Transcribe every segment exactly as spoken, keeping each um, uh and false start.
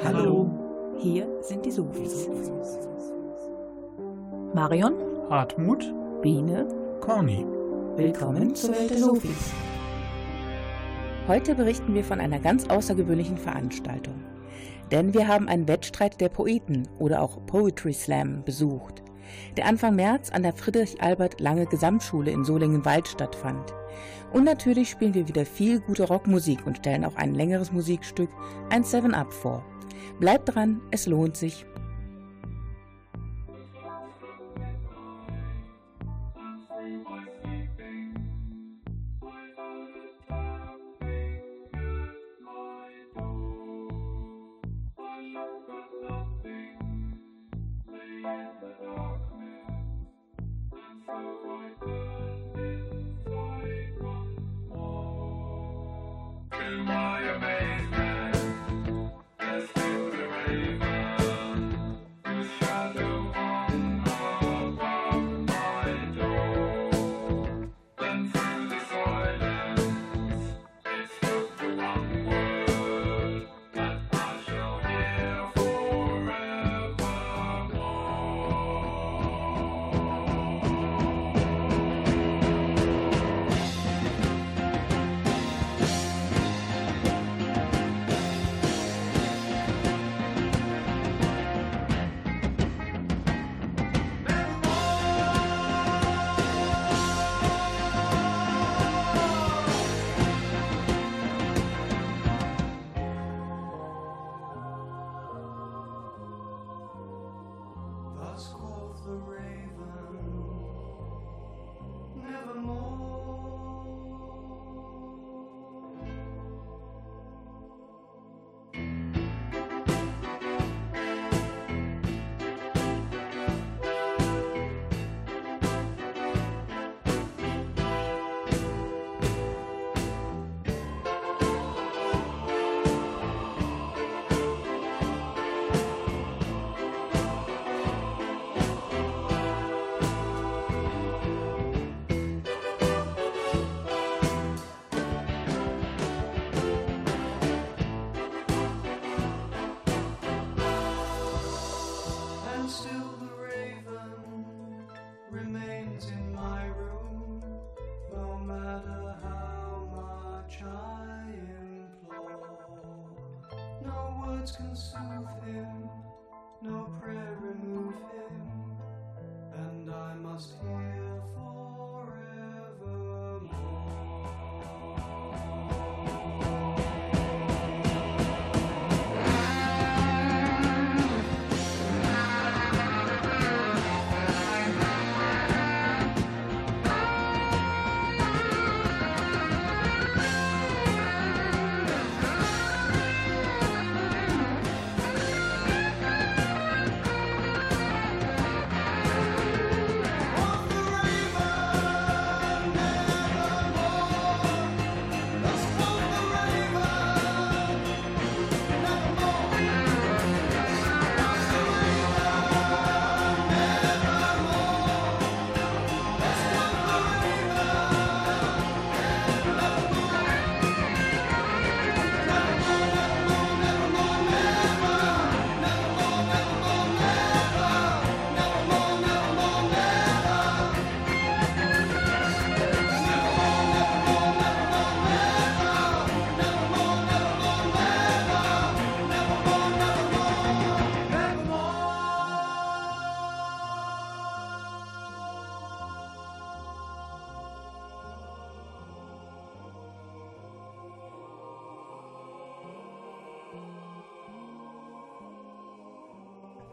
Hallo. Hier sind die Sofis. Marion, Hartmut, Biene, Conny. Willkommen zur Welt der Sofis. Heute berichten wir von einer ganz außergewöhnlichen Veranstaltung. Denn wir haben einen Wettstreit der Poeten oder auch Poetry Slam besucht, der Anfang März an der Friedrich-Albert-Lange-Gesamtschule in Solingen-Wald stattfand. Und natürlich spielen wir wieder viel gute Rockmusik und stellen auch ein längeres Musikstück, ein Seven Up, vor. Bleibt dran, es lohnt sich. Can soothe him, no prayer remove him, and I must hear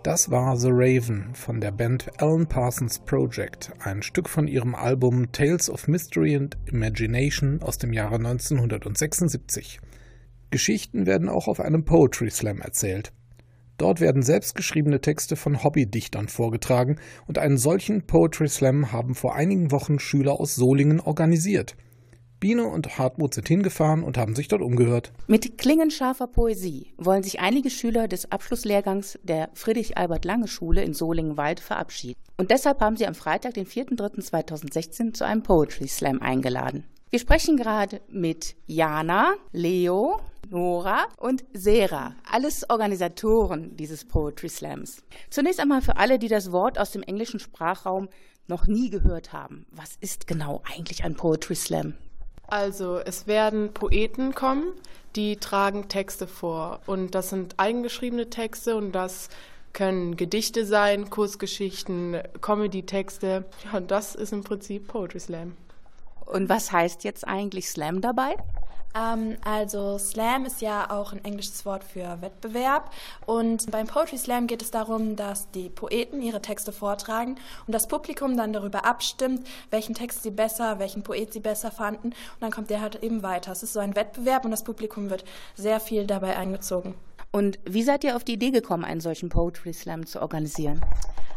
Das war The Raven von der Band Alan Parsons Project, ein Stück von ihrem Album Tales of Mystery and Imagination aus dem Jahre neunzehnhundertsechsundsiebzig. Geschichten werden auch auf einem Poetry Slam erzählt. Dort werden selbstgeschriebene Texte von Hobbydichtern vorgetragen und einen solchen Poetry Slam haben vor einigen Wochen Schüler aus Solingen organisiert. Biene und Hartmut sind hingefahren und haben sich dort umgehört. Mit klingenscharfer Poesie wollen sich einige Schüler des Abschlusslehrgangs der Friedrich-Albert-Lange-Schule in Solingen-Wald verabschieden. Und deshalb haben sie am Freitag, den vierten dritten zweitausendsechzehn, zu einem Poetry Slam eingeladen. Wir sprechen gerade mit Jana, Leo, Nora und Sera, alles Organisatoren dieses Poetry Slams. Zunächst einmal für alle, die das Wort aus dem englischen Sprachraum noch nie gehört haben. Was ist genau eigentlich ein Poetry Slam? Also es werden Poeten kommen, die tragen Texte vor, und das sind eigengeschriebene Texte, und das können Gedichte sein, Kurzgeschichten, Comedy-Texte. Ja, und das ist im Prinzip Poetry Slam. Und was heißt jetzt eigentlich Slam dabei? Ähm, also Slam ist ja auch ein englisches Wort für Wettbewerb, und beim Poetry Slam geht es darum, dass die Poeten ihre Texte vortragen und das Publikum dann darüber abstimmt, welchen Text sie besser, welchen Poet sie besser fanden, und dann kommt der halt eben weiter. Es ist so ein Wettbewerb und das Publikum wird sehr viel dabei eingezogen. Und wie seid ihr auf die Idee gekommen, einen solchen Poetry Slam zu organisieren?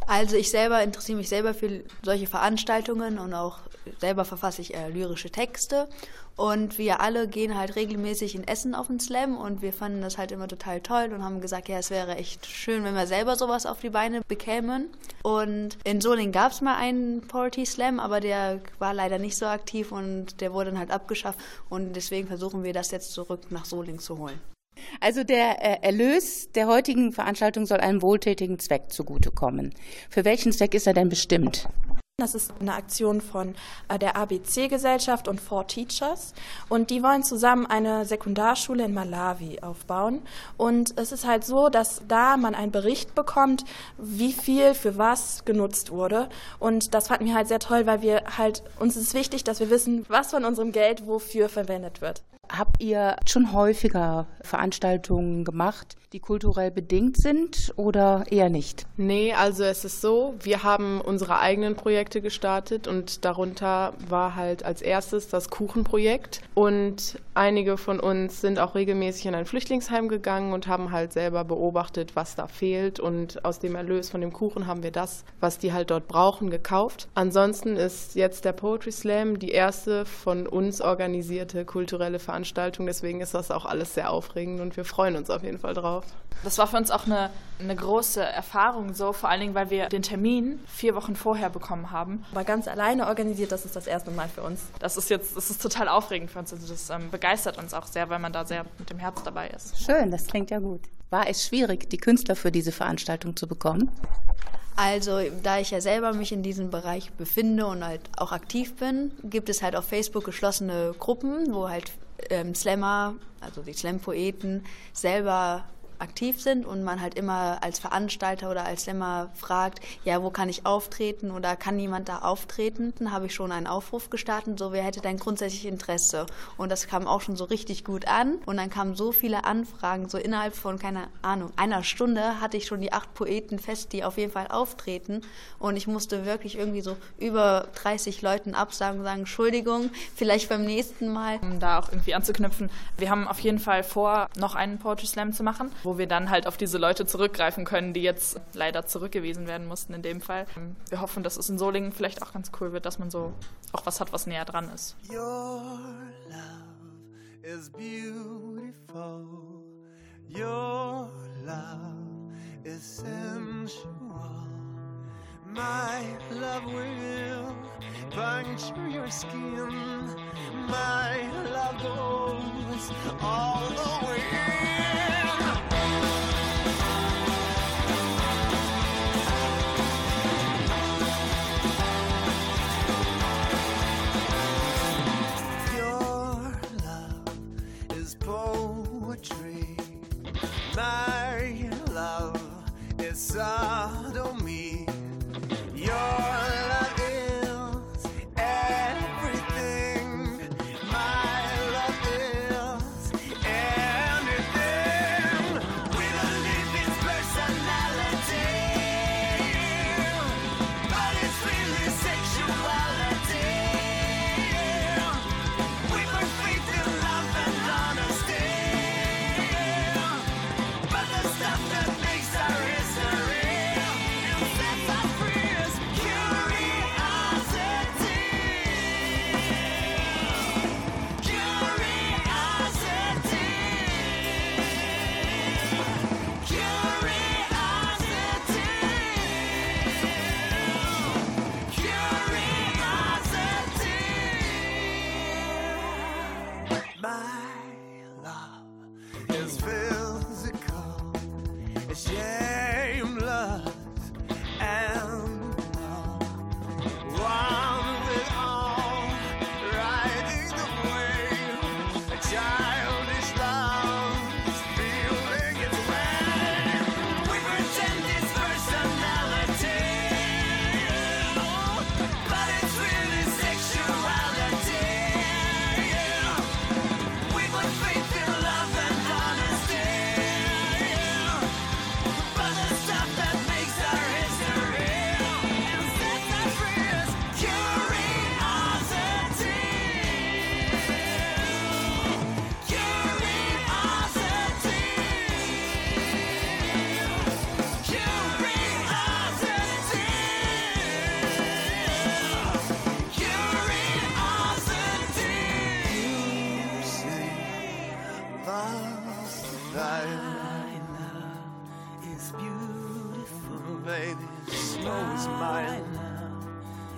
Also ich selber interessiere mich selber für solche Veranstaltungen, und auch selber verfasse ich äh, lyrische Texte. Und wir alle gehen halt regelmäßig in Essen auf den Slam, und wir fanden das halt immer total toll und haben gesagt, ja, es wäre echt schön, wenn wir selber sowas auf die Beine bekämen. Und in Solingen gab es mal einen Poetry Slam, aber der war leider nicht so aktiv und der wurde dann halt abgeschafft. Und deswegen versuchen wir das jetzt zurück nach Solingen zu holen. Also der Erlös der heutigen Veranstaltung soll einem wohltätigen Zweck zugutekommen. Für welchen Zweck ist er denn bestimmt? Das ist eine Aktion von der A B C-Gesellschaft und four teachers, und die wollen zusammen eine Sekundarschule in Malawi aufbauen, und es ist halt so, dass da man einen Bericht bekommt, wie viel für was genutzt wurde, und das fanden wir halt sehr toll, weil wir halt, uns ist wichtig, dass wir wissen, was von unserem Geld wofür verwendet wird. Habt ihr schon häufiger Veranstaltungen gemacht, die kulturell bedingt sind, oder eher nicht? Nee, also es ist so, wir haben unsere eigenen Projekte gestartet, und darunter war halt als erstes das Kuchenprojekt, und einige von uns sind auch regelmäßig in ein Flüchtlingsheim gegangen und haben halt selber beobachtet, was da fehlt, und aus dem Erlös von dem Kuchen haben wir das, was die halt dort brauchen, gekauft. Ansonsten ist jetzt der Poetry Slam die erste von uns organisierte kulturelle Veranstaltung. Deswegen ist das auch alles sehr aufregend, und wir freuen uns auf jeden Fall drauf. Das war für uns auch eine, eine große Erfahrung, so vor allen Dingen, weil wir den Termin vier Wochen vorher bekommen haben. Aber ganz alleine organisiert, das ist das erste Mal für uns. Das ist jetzt, das ist total aufregend für uns. Also das ähm, begeistert uns auch sehr, weil man da sehr mit dem Herz dabei ist. Schön, das klingt ja gut. War es schwierig, die Künstler für diese Veranstaltung zu bekommen? Also, da ich ja selber mich in diesem Bereich befinde und halt auch aktiv bin, gibt es halt auf Facebook geschlossene Gruppen, wo halt ähm, Slammer, also die Slam-Poeten, selber aktiv sind, und man halt immer als Veranstalter oder als Slammer fragt, ja, wo kann ich auftreten oder kann jemand da auftreten? Dann habe ich schon einen Aufruf gestartet, so, wer hätte denn grundsätzlich Interesse? Und das kam auch schon so richtig gut an, und dann kamen so viele Anfragen, so innerhalb von, keine Ahnung, einer Stunde hatte ich schon die acht Poeten fest, die auf jeden Fall auftreten, und ich musste wirklich irgendwie so über dreißig Leuten absagen und sagen, Entschuldigung, vielleicht beim nächsten Mal. Um da auch irgendwie anzuknüpfen, wir haben auf jeden Fall vor, noch einen Poetry Slam zu machen, wo wir dann halt auf diese Leute zurückgreifen können, die jetzt leider zurückgewiesen werden mussten in dem Fall. Wir hoffen, dass es in Solingen vielleicht auch ganz cool wird, dass man so auch was hat, was näher dran ist. Your love is beautiful. Your love is sensual. My love will puncture your skin. My love goes all the way. Poetry, my love is sodomy. Your love is everything. My love is anything. We believe it's personality, but it's really sexuality. We were faith in love and honesty. But the stuff that makes our history. is beautiful, baby. Snow is mine.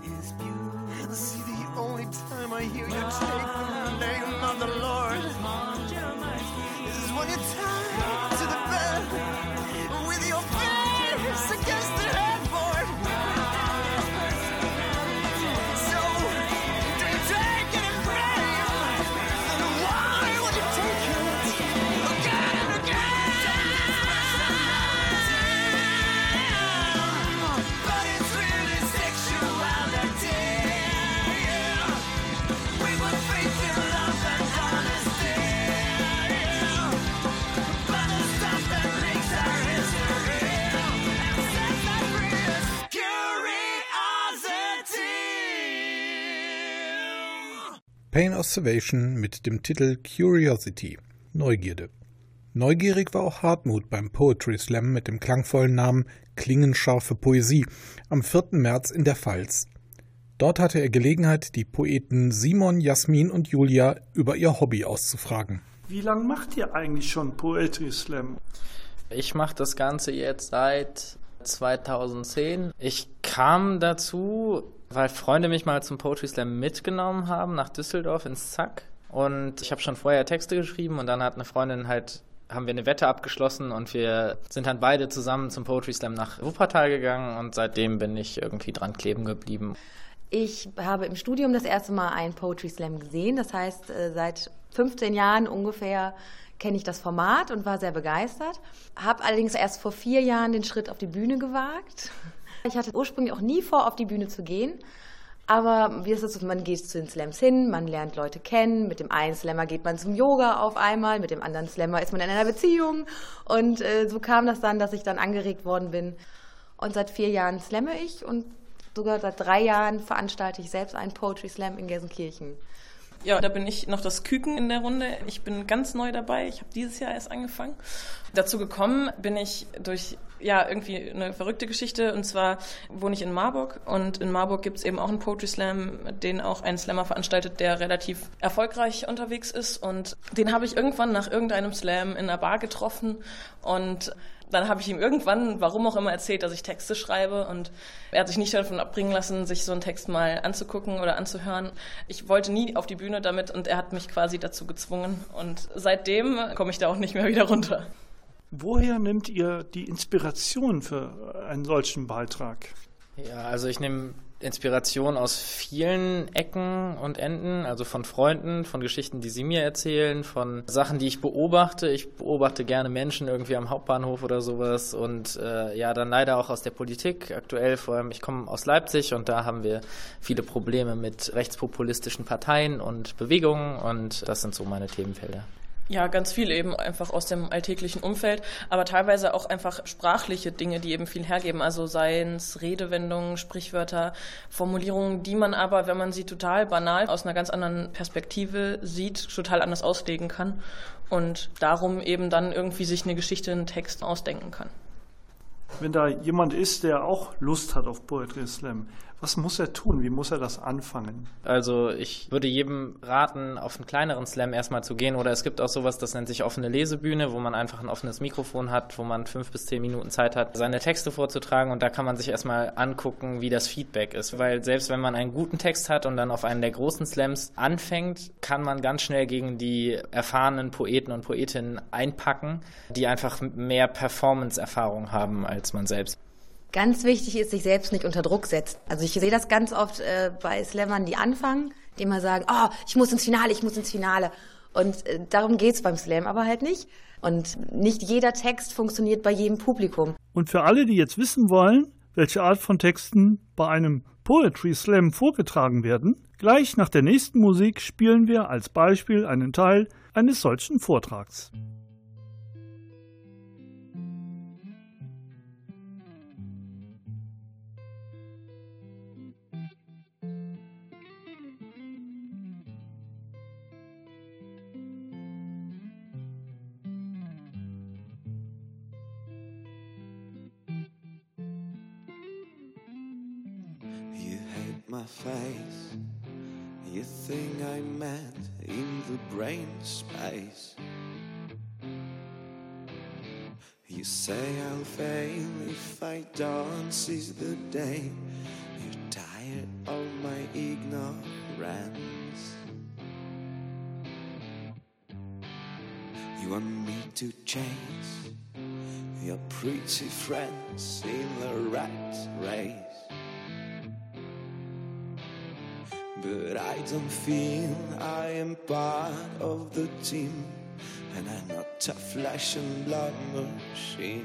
Is beautiful. This is the only time I hear you take the name of the Lord. This is when you tie to the bed with your face against the headboard. So do you take it and pray? Then why would you take it again and again? But it's really sexuality. We were faith in love and honesty. But the stuff that makes our history and sets that free is curiosity. Pain Observation mit dem Titel Curiosity, Neugierde. Neugierig war auch Hartmut beim Poetry Slam mit dem klangvollen Namen Klingenscharfe Poesie am vierten März in der Pfalz. Dort hatte er Gelegenheit, die Poeten Simon, Jasmin und Julia über ihr Hobby auszufragen. Wie lange macht ihr eigentlich schon Poetry Slam? Ich mache das Ganze jetzt seit zweitausendzehn. Ich kam dazu, weil Freunde mich mal zum Poetry Slam mitgenommen haben, nach Düsseldorf ins Zack. Und ich habe schon vorher Texte geschrieben und dann hat eine Freundin halt, haben wir eine Wette abgeschlossen und wir sind dann beide zusammen zum Poetry Slam nach Wuppertal gegangen und seitdem bin ich irgendwie dran kleben geblieben. Ich habe im Studium das erste Mal einen Poetry Slam gesehen, das heißt, seit fünfzehn Jahren ungefähr kenne ich das Format und war sehr begeistert. Habe allerdings erst vor vier Jahren den Schritt auf die Bühne gewagt. Ich hatte ursprünglich auch nie vor, auf die Bühne zu gehen. Aber wie ist das, man geht zu den Slams hin, man lernt Leute kennen, mit dem einen Slammer geht man zum Yoga auf einmal, mit dem anderen Slammer ist man in einer Beziehung und äh, so kam das dann, dass ich dann angeregt worden bin. Und seit vier Jahren slamme ich und sogar seit drei Jahren veranstalte ich selbst einen Poetry Slam in Gelsenkirchen. Ja, da bin ich noch das Küken in der Runde. Ich bin ganz neu dabei. Ich habe dieses Jahr erst angefangen. Dazu gekommen bin ich durch, ja, irgendwie eine verrückte Geschichte. Und zwar wohne ich in Marburg. Und in Marburg gibt es eben auch einen Poetry Slam, den auch ein Slammer veranstaltet, der relativ erfolgreich unterwegs ist. Und den habe ich irgendwann nach irgendeinem Slam in einer Bar getroffen. Und dann habe ich ihm irgendwann, warum auch immer, erzählt, dass ich Texte schreibe und er hat sich nicht davon abbringen lassen, sich so einen Text mal anzugucken oder anzuhören. Ich wollte nie auf die Bühne damit und er hat mich quasi dazu gezwungen und seitdem komme ich da auch nicht mehr wieder runter. Woher nehmt ihr die Inspiration für einen solchen Beitrag? Ja, also ich nehme Inspiration aus vielen Ecken und Enden, also von Freunden, von Geschichten, die sie mir erzählen, von Sachen, die ich beobachte. Ich beobachte gerne Menschen irgendwie am Hauptbahnhof oder sowas und äh, ja, dann leider auch aus der Politik aktuell, vor allem ich komme aus Leipzig und da haben wir viele Probleme mit rechtspopulistischen Parteien und Bewegungen und das sind so meine Themenfelder. Ja, ganz viel eben einfach aus dem alltäglichen Umfeld, aber teilweise auch einfach sprachliche Dinge, die eben viel hergeben, also seien es Redewendungen, Sprichwörter, Formulierungen, die man aber, wenn man sie total banal aus einer ganz anderen Perspektive sieht, total anders auslegen kann und darum eben dann irgendwie sich eine Geschichte, einen Text ausdenken kann. Wenn da jemand ist, der auch Lust hat auf Poetry Slam, was muss er tun? Wie muss er das anfangen? Also ich würde jedem raten, auf einen kleineren Slam erstmal zu gehen. Oder es gibt auch sowas, das nennt sich offene Lesebühne, wo man einfach ein offenes Mikrofon hat, wo man fünf bis zehn Minuten Zeit hat, seine Texte vorzutragen. Und da kann man sich erstmal angucken, wie das Feedback ist. Weil selbst wenn man einen guten Text hat und dann auf einen der großen Slams anfängt, kann man ganz schnell gegen die erfahrenen Poeten und Poetinnen einpacken, die einfach mehr Performance-Erfahrung haben als man selbst. Ganz wichtig ist, sich selbst nicht unter Druck setzen. Also ich sehe das ganz oft äh, bei Slammern, die anfangen, die immer sagen, oh, ich muss ins Finale, ich muss ins Finale. Und äh, darum geht's beim Slam aber halt nicht. Und nicht jeder Text funktioniert bei jedem Publikum. Und für alle, die jetzt wissen wollen, welche Art von Texten bei einem Poetry Slam vorgetragen werden, gleich nach der nächsten Musik spielen wir als Beispiel einen Teil eines solchen Vortrags. My face, you think I'm mad in the brain space. You say I'll fail if I don't seize the day. You're tired of my ignorance. You want me to change your pretty friends in the right race, but I don't feel I am part of the team, and I'm not a flesh and blood machine.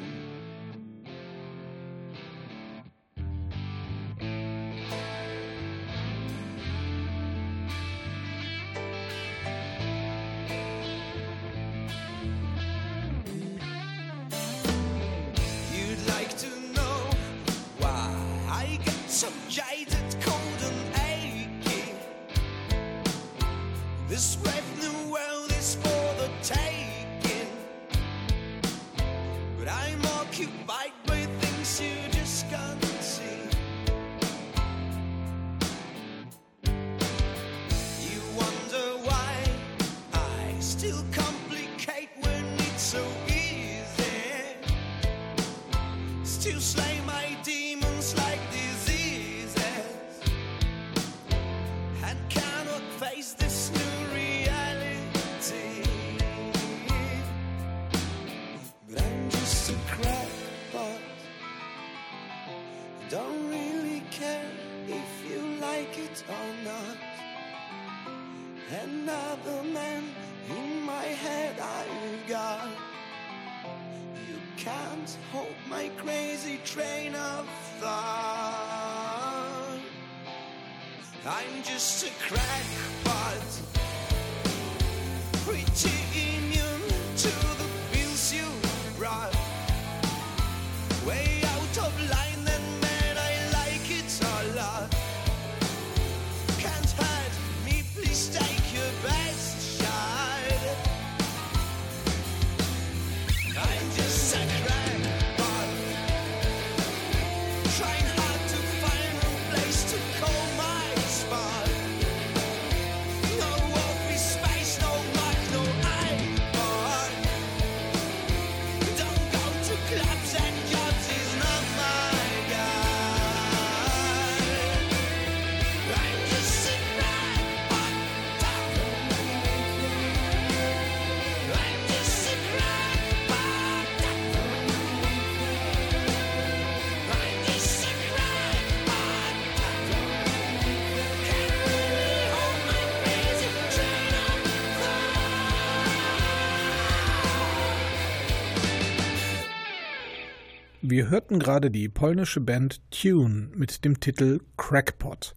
Wir hörten gerade die polnische Band Tune mit dem Titel Crackpot.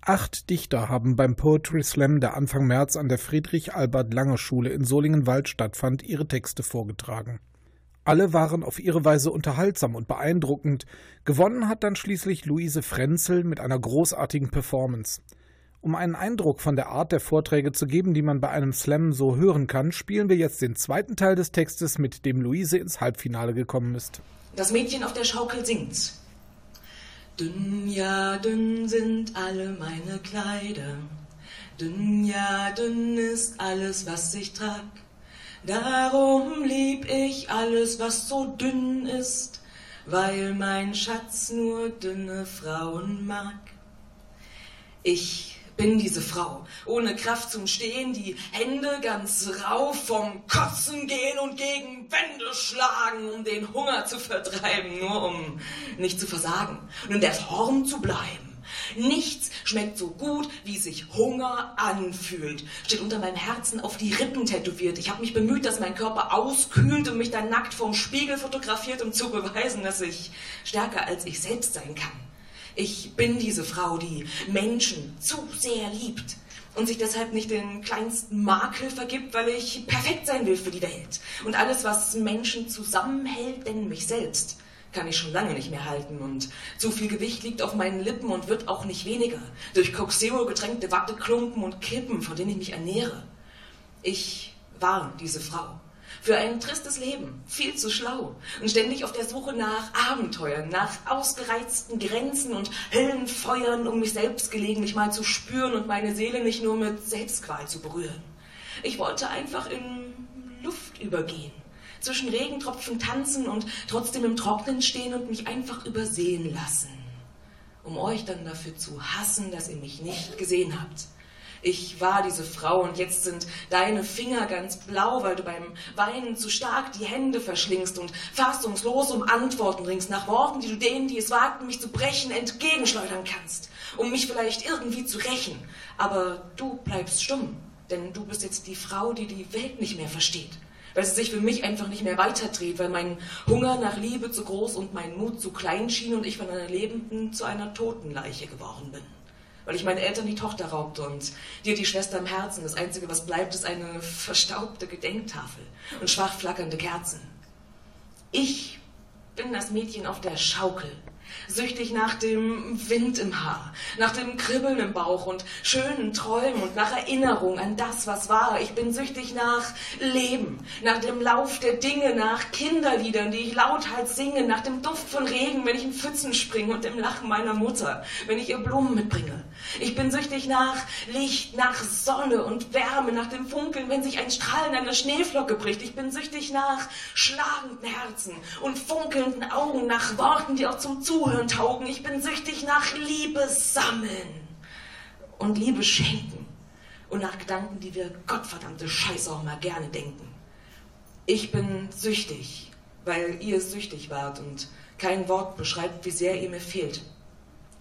Acht Dichter haben beim Poetry Slam, der Anfang März an der Friedrich-Albert-Lange-Schule in Solingen-Wald stattfand, ihre Texte vorgetragen. Alle waren auf ihre Weise unterhaltsam und beeindruckend. Gewonnen hat dann schließlich Luise Frenzel mit einer großartigen Performance. Um einen Eindruck von der Art der Vorträge zu geben, die man bei einem Slam so hören kann, spielen wir jetzt den zweiten Teil des Textes, mit dem Luise ins Halbfinale gekommen ist. Das Mädchen auf der Schaukel singt's. Dünn, ja, dünn sind alle meine Kleider. Dünn, ja, dünn ist alles, was ich trag. Darum lieb ich alles, was so dünn ist, weil mein Schatz nur dünne Frauen mag. Ich bin diese Frau, ohne Kraft zum Stehen, die Hände ganz rau vom Kotzen gehen und gegen Wände schlagen, um den Hunger zu vertreiben, nur um nicht zu versagen und in der Form zu bleiben. Nichts schmeckt so gut, wie sich Hunger anfühlt. Steht unter meinem Herzen auf die Rippen tätowiert. Ich habe mich bemüht, dass mein Körper auskühlt und mich dann nackt vorm Spiegel fotografiert, um zu beweisen, dass ich stärker als ich selbst sein kann. Ich bin diese Frau, die Menschen zu sehr liebt und sich deshalb nicht den kleinsten Makel vergibt, weil ich perfekt sein will für die Welt. Und alles, was Menschen zusammenhält, denn mich selbst, kann ich schon lange nicht mehr halten. Und zu viel Gewicht liegt auf meinen Lippen und wird auch nicht weniger. Durch Coke Zero getränkte Watteklumpen und Kippen, von denen ich mich ernähre. Ich war diese Frau. Für ein tristes Leben, viel zu schlau und ständig auf der Suche nach Abenteuern, nach ausgereizten Grenzen und Höllenfeuern, um mich selbst gelegentlich mal zu spüren und meine Seele nicht nur mit Selbstqual zu berühren. Ich wollte einfach in Luft übergehen, zwischen Regentropfen tanzen und trotzdem im Trocknen stehen und mich einfach übersehen lassen, um euch dann dafür zu hassen, dass ihr mich nicht gesehen habt. Ich war diese Frau und jetzt sind deine Finger ganz blau, weil du beim Weinen zu stark die Hände verschlingst und fassungslos um Antworten ringst, nach Worten, die du denen, die es wagten, mich zu brechen, entgegenschleudern kannst, um mich vielleicht irgendwie zu rächen. Aber du bleibst stumm, denn du bist jetzt die Frau, die die Welt nicht mehr versteht, weil sie sich für mich einfach nicht mehr weiterdreht, weil mein Hunger nach Liebe zu groß und mein Mut zu klein schien und ich von einer Lebenden zu einer Totenleiche geworden bin. Weil ich meinen Eltern die Tochter raubte und dir die Schwester im Herzen. Das Einzige, was bleibt, ist eine verstaubte Gedenktafel und schwach flackernde Kerzen. Ich bin das Mädchen auf der Schaukel, süchtig nach dem Wind im Haar, nach dem Kribbeln im Bauch und schönen Träumen und nach Erinnerung an das, was war. Ich bin süchtig nach Leben, nach dem Lauf der Dinge, nach Kinderliedern, die ich lauthals singe, nach dem Duft von Regen, wenn ich in Pfützen springe und dem Lachen meiner Mutter, wenn ich ihr Blumen mitbringe. Ich bin süchtig nach Licht, nach Sonne und Wärme, nach dem Funkeln, wenn sich ein Strahl in einer Schneeflocke bricht. Ich bin süchtig nach schlagenden Herzen und funkelnden Augen, nach Worten, die auch zum Zuhören taugen. Ich bin süchtig nach Liebe sammeln und Liebe schenken und nach Gedanken, die wir gottverdammte Scheiße auch mal gerne denken. Ich bin süchtig, weil ihr süchtig wart und kein Wort beschreibt, wie sehr ihr mir fehlt.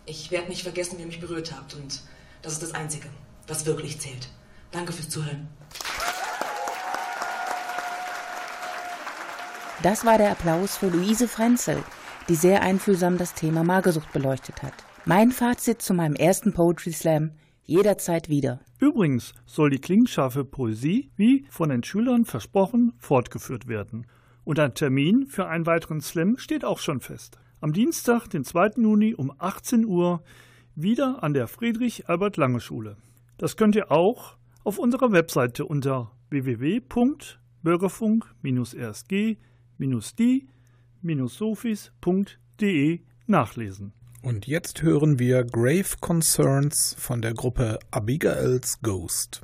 Ich werde nicht vergessen, wie ihr mich berührt habt und das ist das Einzige, was wirklich zählt. Danke fürs Zuhören. Das war der Applaus für Luise Frenzel, die sehr einfühlsam das Thema Magersucht beleuchtet hat. Mein Fazit zu meinem ersten Poetry Slam: jederzeit wieder. Übrigens soll die klingscharfe Poesie, wie von den Schülern versprochen, fortgeführt werden. Und ein Termin für einen weiteren Slam steht auch schon fest. Am Dienstag, den zweiten Juni um achtzehn Uhr, wieder an der Friedrich-Albert-Lange-Schule. Das könnt ihr auch auf unserer Webseite unter w w w punkt bürgerfunk strich r s g strich die minus sofis punkt de nachlesen. Und jetzt hören wir Grave Concerns von der Gruppe Abigail's Ghost.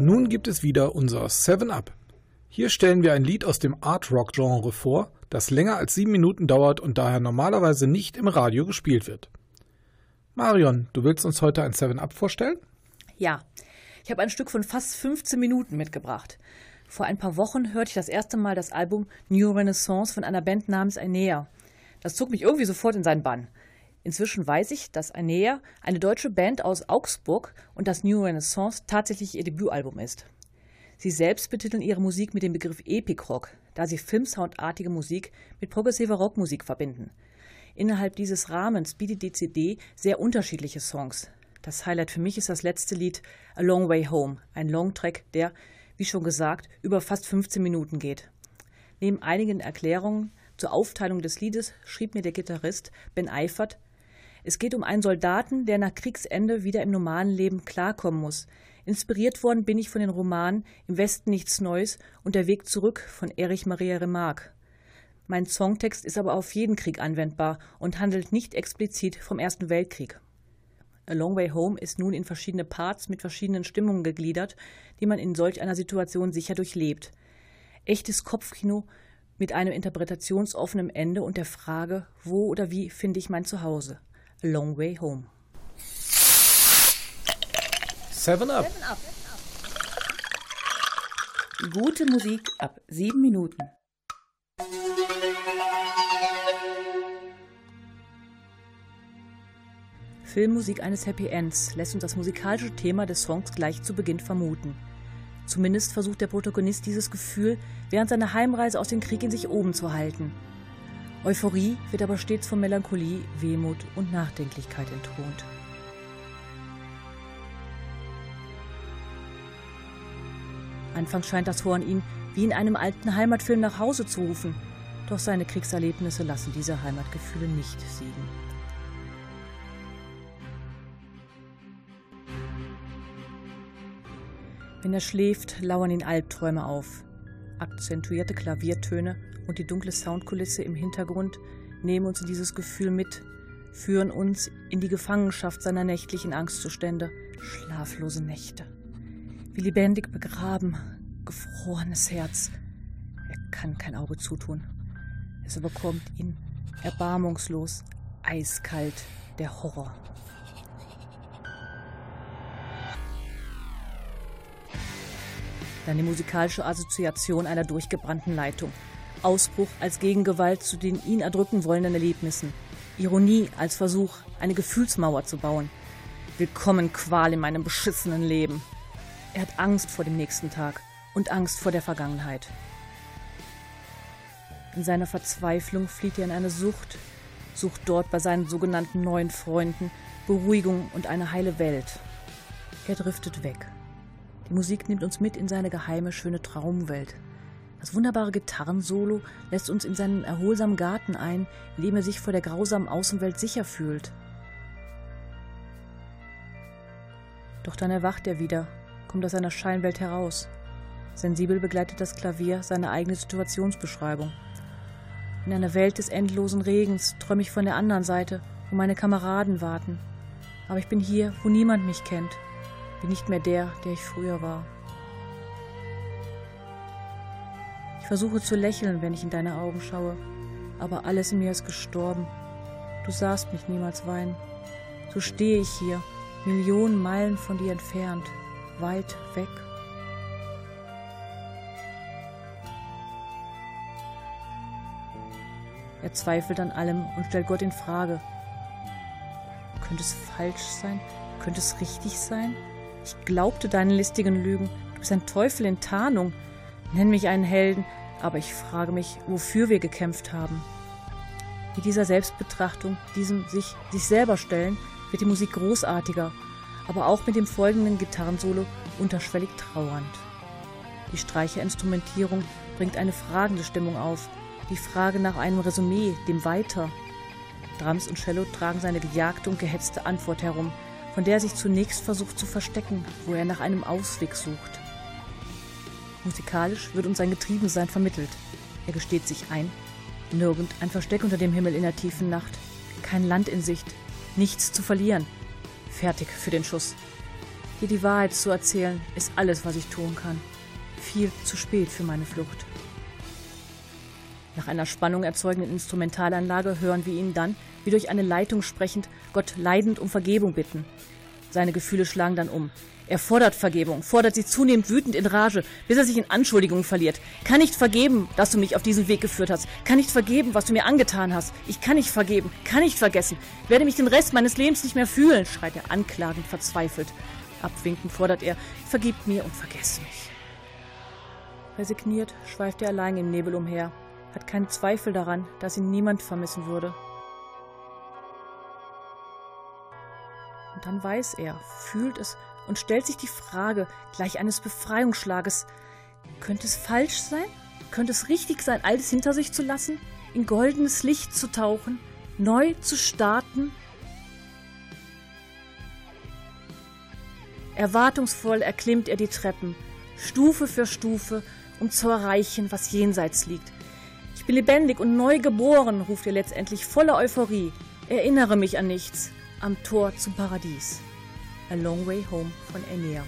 Nun gibt es wieder unser Seven Up. Hier stellen wir ein Lied aus dem Art-Rock-Genre vor, das länger als sieben Minuten dauert und daher normalerweise nicht im Radio gespielt wird. Marion, du willst uns heute ein Seven Up vorstellen? Ja, ich habe ein Stück von fast fünfzehn Minuten mitgebracht. Vor ein paar Wochen hörte ich das erste Mal das Album New Renaissance von einer Band namens AENEAS. Das zog mich irgendwie sofort in seinen Bann. Inzwischen weiß ich, dass AENEAS eine deutsche Band aus Augsburg und das New Renaissance tatsächlich ihr Debütalbum ist. Sie selbst betiteln ihre Musik mit dem Begriff Epic Rock, da sie filmsoundartige Musik mit progressiver Rockmusik verbinden. Innerhalb dieses Rahmens bietet die C D sehr unterschiedliche Songs. Das Highlight für mich ist das letzte Lied A Long Way Home, ein Longtrack, der, wie schon gesagt, über fast fünfzehn Minuten geht. Neben einigen Erklärungen zur Aufteilung des Liedes schrieb mir der Gitarrist Ben Eifert, es geht um einen Soldaten, der nach Kriegsende wieder im normalen Leben klarkommen muss. Inspiriert worden bin ich von den Romanen Im Westen nichts Neues und Der Weg zurück von Erich Maria Remarque. Mein Songtext ist aber auf jeden Krieg anwendbar und handelt nicht explizit vom Ersten Weltkrieg. A Long Way Home ist nun in verschiedene Parts mit verschiedenen Stimmungen gegliedert, die man in solch einer Situation sicher durchlebt. Echtes Kopfkino mit einem interpretationsoffenen Ende und der Frage, wo oder wie finde ich mein Zuhause? A Long Way Home. Seven Up. Seven Up. Gute Musik ab sieben Minuten. Filmmusik eines Happy Ends lässt uns das musikalische Thema des Songs gleich zu Beginn vermuten. Zumindest versucht der Protagonist dieses Gefühl, während seiner Heimreise aus dem Krieg in sich oben zu halten. Euphorie wird aber stets von Melancholie, Wehmut und Nachdenklichkeit entthront. Anfangs scheint das Horn ihn wie in einem alten Heimatfilm nach Hause zu rufen, doch seine Kriegserlebnisse lassen diese Heimatgefühle nicht siegen. Wenn er schläft, lauern ihn Albträume auf. Akzentuierte Klaviertöne und die dunkle Soundkulisse im Hintergrund nehmen uns in dieses Gefühl mit, führen uns in die Gefangenschaft seiner nächtlichen Angstzustände, schlaflose Nächte. Wie lebendig begraben, gefrorenes Herz. Er kann kein Auge zutun. Es überkommt ihn erbarmungslos, eiskalt, der Horror. Dann die musikalische Assoziation einer durchgebrannten Leitung. Ausbruch als Gegengewalt zu den ihn erdrücken wollenden Erlebnissen. Ironie als Versuch, eine Gefühlsmauer zu bauen. Willkommen Qual in meinem beschissenen Leben. Er hat Angst vor dem nächsten Tag und Angst vor der Vergangenheit. In seiner Verzweiflung flieht er in eine Sucht, sucht dort bei seinen sogenannten neuen Freunden Beruhigung und eine heile Welt. Er driftet weg. Die Musik nimmt uns mit in seine geheime, schöne Traumwelt. Das wunderbare Gitarrensolo lässt uns in seinen erholsamen Garten ein, in dem er sich vor der grausamen Außenwelt sicher fühlt. Doch dann erwacht er wieder, kommt aus seiner Scheinwelt heraus. Sensibel begleitet das Klavier seine eigene Situationsbeschreibung. In einer Welt des endlosen Regens träume ich von der anderen Seite, wo meine Kameraden warten. Aber ich bin hier, wo niemand mich kennt. Bin nicht mehr der, der ich früher war. Ich versuche zu lächeln, wenn ich in deine Augen schaue, aber alles in mir ist gestorben. Du sahst mich niemals weinen. So stehe ich hier, Millionen Meilen von dir entfernt, weit weg. Er zweifelt an allem und stellt Gott in Frage. Könnte es falsch sein? Könnte es richtig sein? Ich glaubte deinen listigen Lügen. Du bist ein Teufel in Tarnung. Nenn mich einen Helden, aber ich frage mich, wofür wir gekämpft haben. Mit dieser Selbstbetrachtung, diesem sich, sich selber stellen, wird die Musik großartiger, aber auch mit dem folgenden Gitarrensolo unterschwellig trauernd. Die Streicherinstrumentierung bringt eine fragende Stimmung auf, die Frage nach einem Resümee, dem Weiter. Drums und Cello tragen seine gejagte und gehetzte Antwort herum, von der er sich zunächst versucht zu verstecken, wo er nach einem Ausweg sucht. Musikalisch wird uns sein Getriebensein vermittelt. Er gesteht sich ein, nirgend ein Versteck unter dem Himmel in der tiefen Nacht, kein Land in Sicht, nichts zu verlieren. Fertig für den Schuss. Dir die Wahrheit zu erzählen, ist alles, was ich tun kann. Viel zu spät für meine Flucht. Nach einer Spannung erzeugenden Instrumentalanlage hören wir ihn dann, wie durch eine Leitung sprechend, Gott leidend um Vergebung bitten. Seine Gefühle schlagen dann um. Er fordert Vergebung, fordert sie zunehmend wütend in Rage, bis er sich in Anschuldigungen verliert. Kann nicht vergeben, dass du mich auf diesen Weg geführt hast. Kann nicht vergeben, was du mir angetan hast. Ich kann nicht vergeben, kann nicht vergessen. Werde mich den Rest meines Lebens nicht mehr fühlen, schreit er anklagend, verzweifelt. Abwinkend fordert er, vergib mir und vergess mich. Resigniert schweift er allein im Nebel umher, hat keinen Zweifel daran, dass ihn niemand vermissen würde. Und dann weiß er, fühlt es und stellt sich die Frage, gleich eines Befreiungsschlages, könnte es falsch sein? Könnte es richtig sein, alles hinter sich zu lassen? In goldenes Licht zu tauchen? Neu zu starten? Erwartungsvoll erklimmt er die Treppen, Stufe für Stufe, um zu erreichen, was jenseits liegt. Ich bin lebendig und neu geboren, ruft er letztendlich voller Euphorie. Erinnere mich an nichts. Am Tor zum Paradies. A Long Way Home von AENEAS.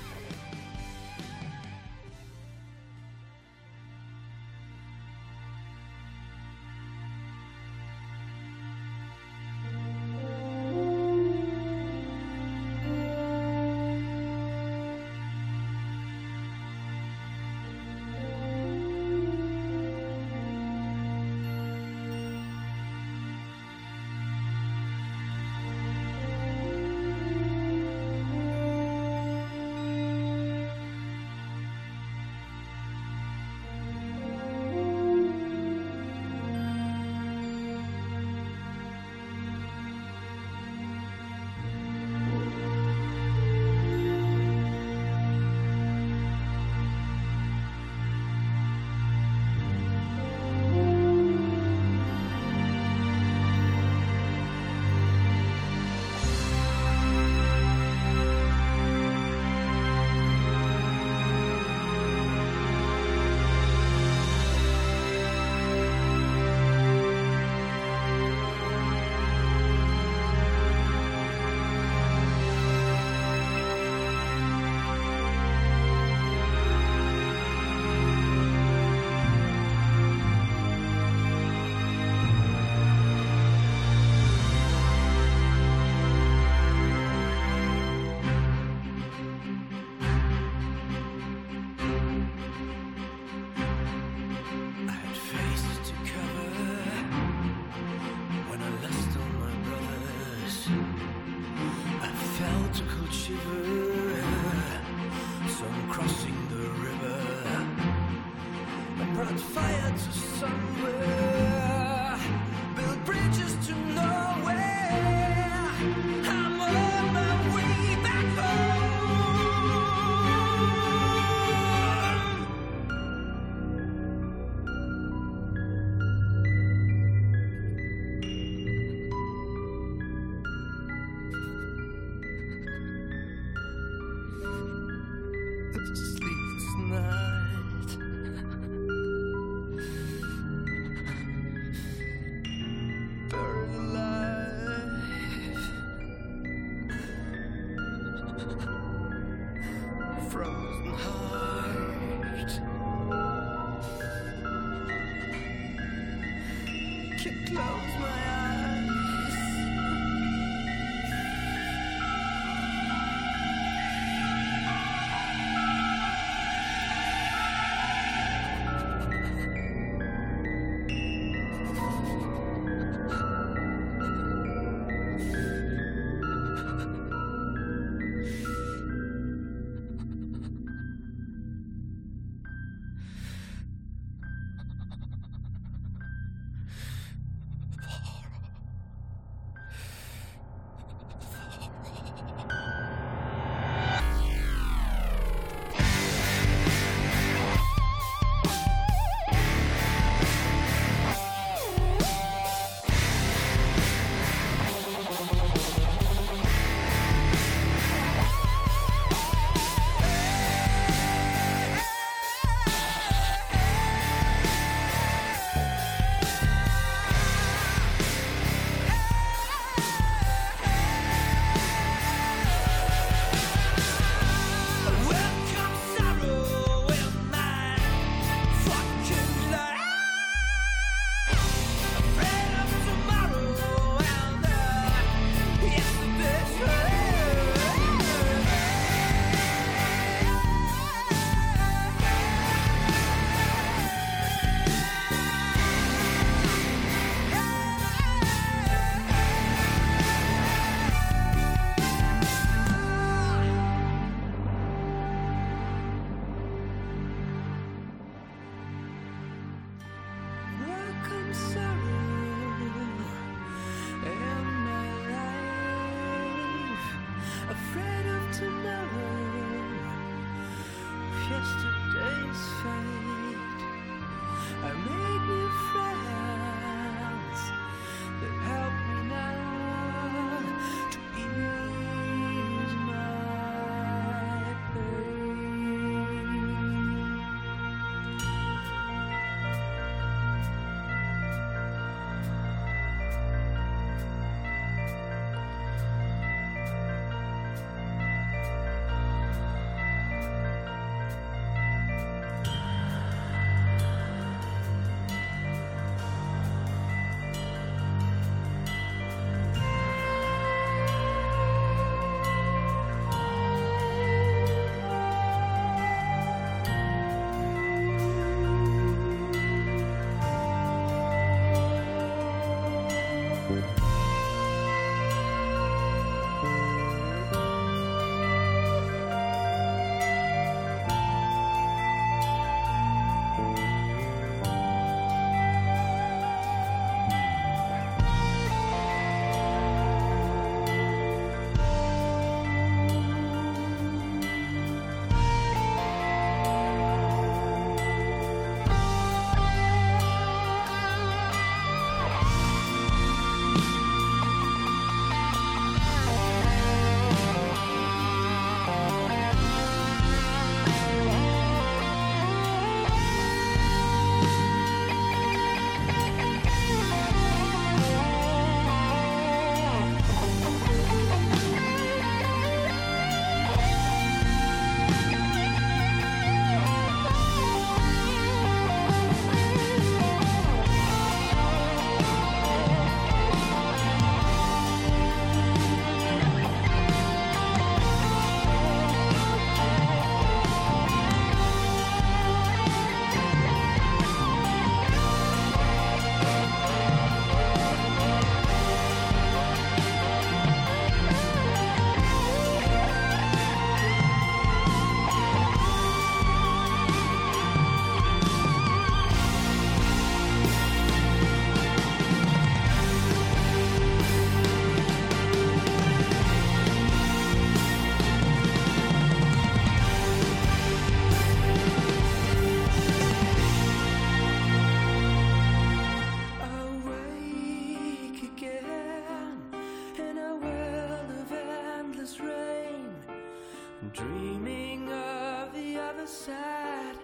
I'm dreaming of the other side,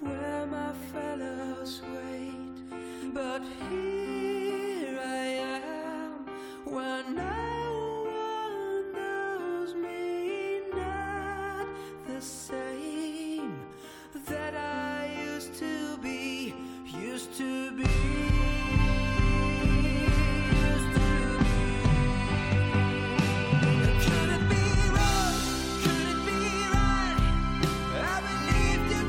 where my fellows wait. But here I am, where no one knows me, not the same that I used to be, used to be. Could it be wrong? Could it be right? I believed you.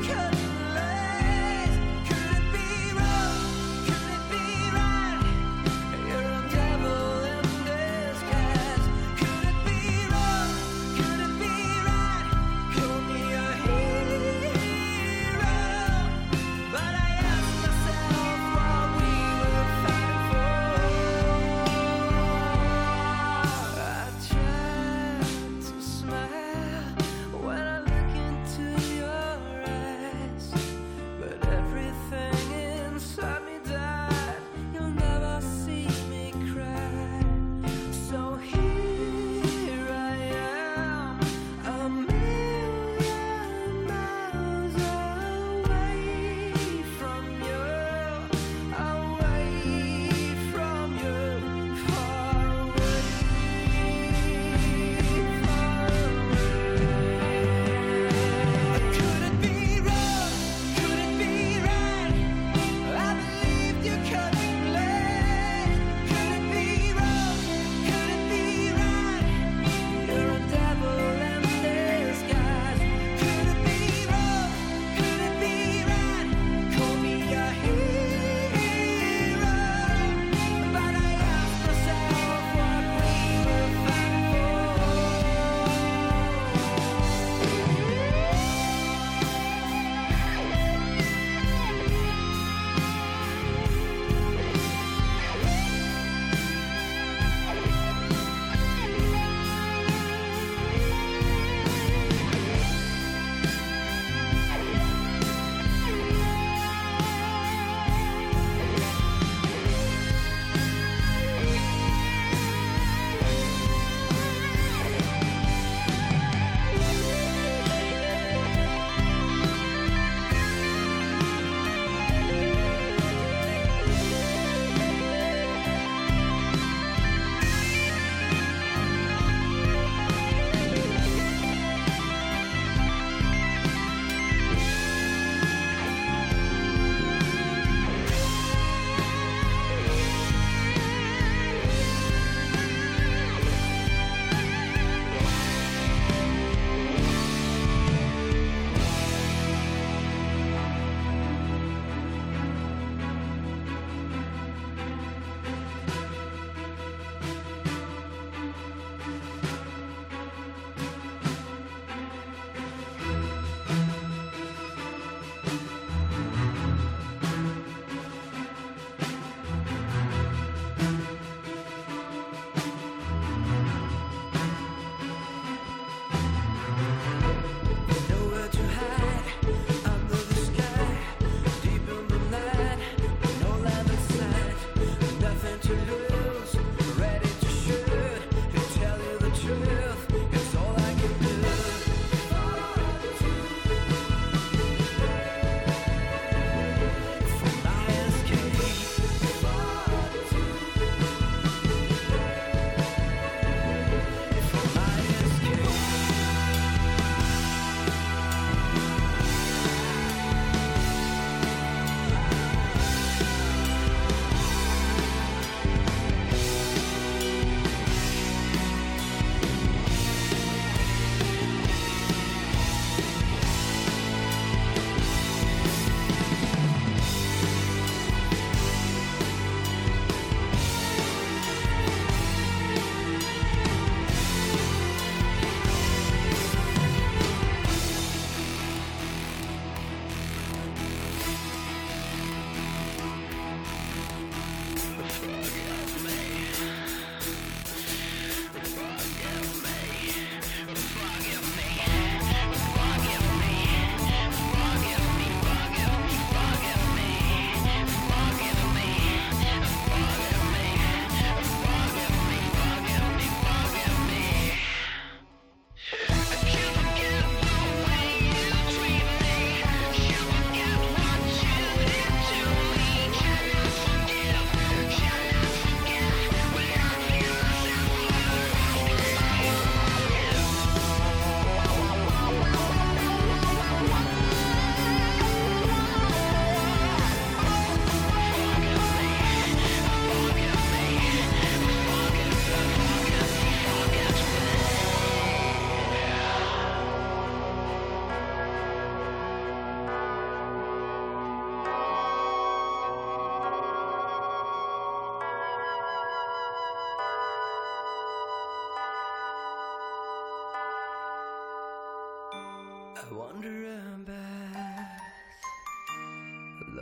I wander and bath,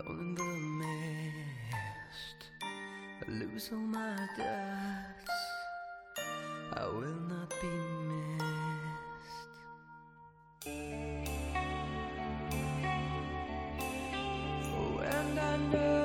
alone in the mist. I lose all my doubts, I will not be missed. Oh, and I know.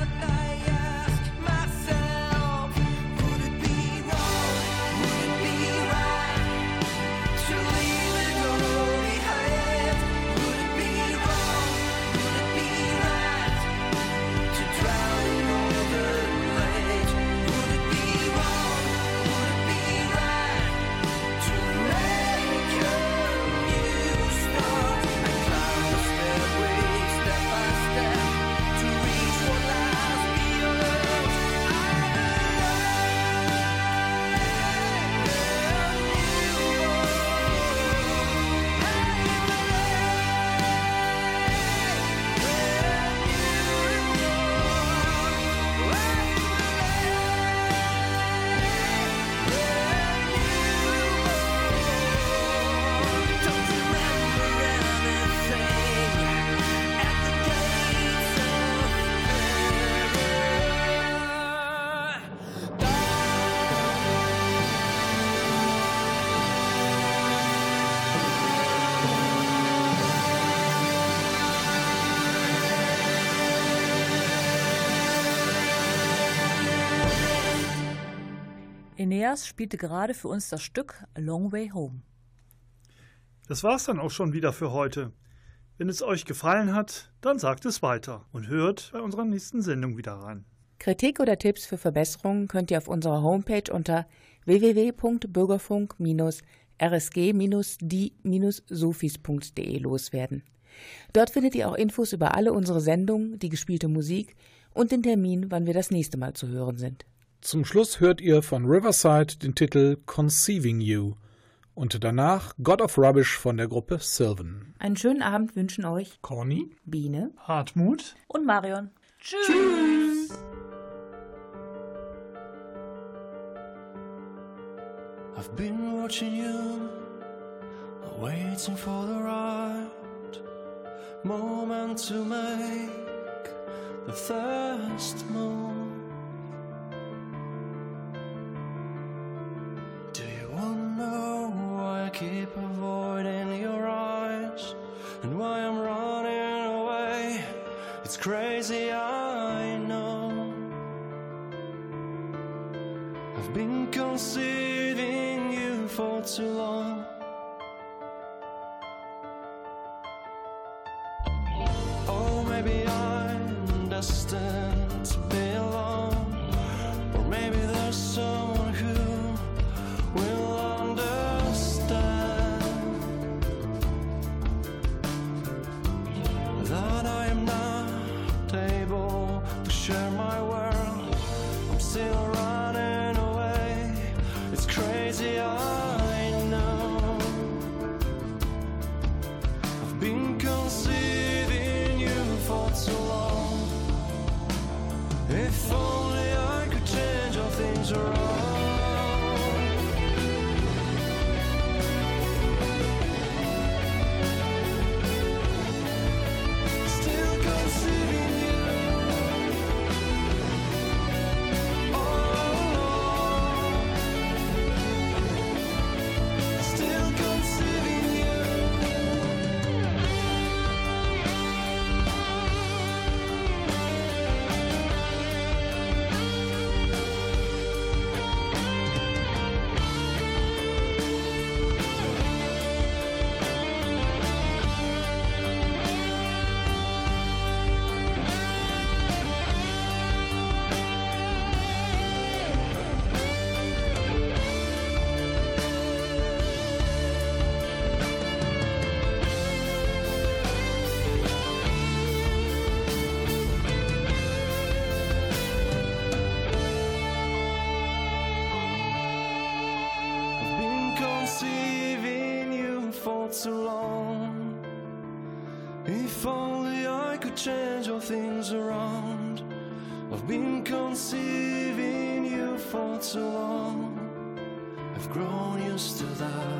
A E N E A S spielte gerade für uns das Stück A Long Way Home. Das war's dann auch schon wieder für heute. Wenn es euch gefallen hat, dann sagt es weiter und hört bei unserer nächsten Sendung wieder rein. Kritik oder Tipps für Verbesserungen könnt ihr auf unserer Homepage unter w w w punkt bürgerfunk Bindestrich r s g Bindestrich die Bindestrich sofis punkt d e loswerden. Dort findet ihr auch Infos über alle unsere Sendungen, die gespielte Musik und den Termin, wann wir das nächste Mal zu hören sind. Zum Schluss hört ihr von Riverside den Titel Conceiving You und danach God of Rubbish von der Gruppe Sylvan. Einen schönen Abend wünschen euch Corny, Biene, Hartmut und Marion. Tschüss! Tschüss. I've been watching you, waiting for the right moment to make the first move. Keep avoiding your eyes and why I'm running away. It's crazy, I know. I've been conceiving you for too long. Oh, maybe I'm destined to be alone, or maybe there's someone who will understand. That I am not able to share my world. I'm still running away. It's crazy, I know. I've been conceiving you for too long. If only I could change all things around. If only I could change all things around. I've been conceiving you for too long. I've grown used to that.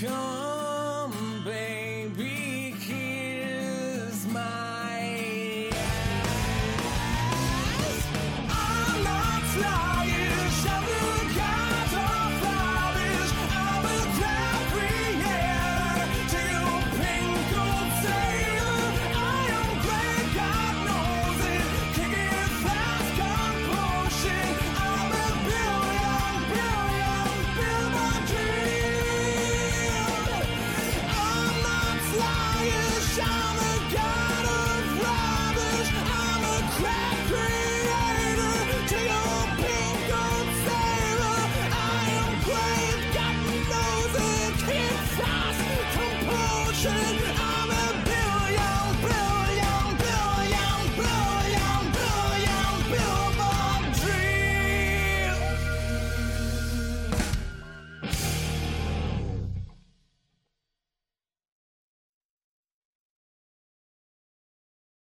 Come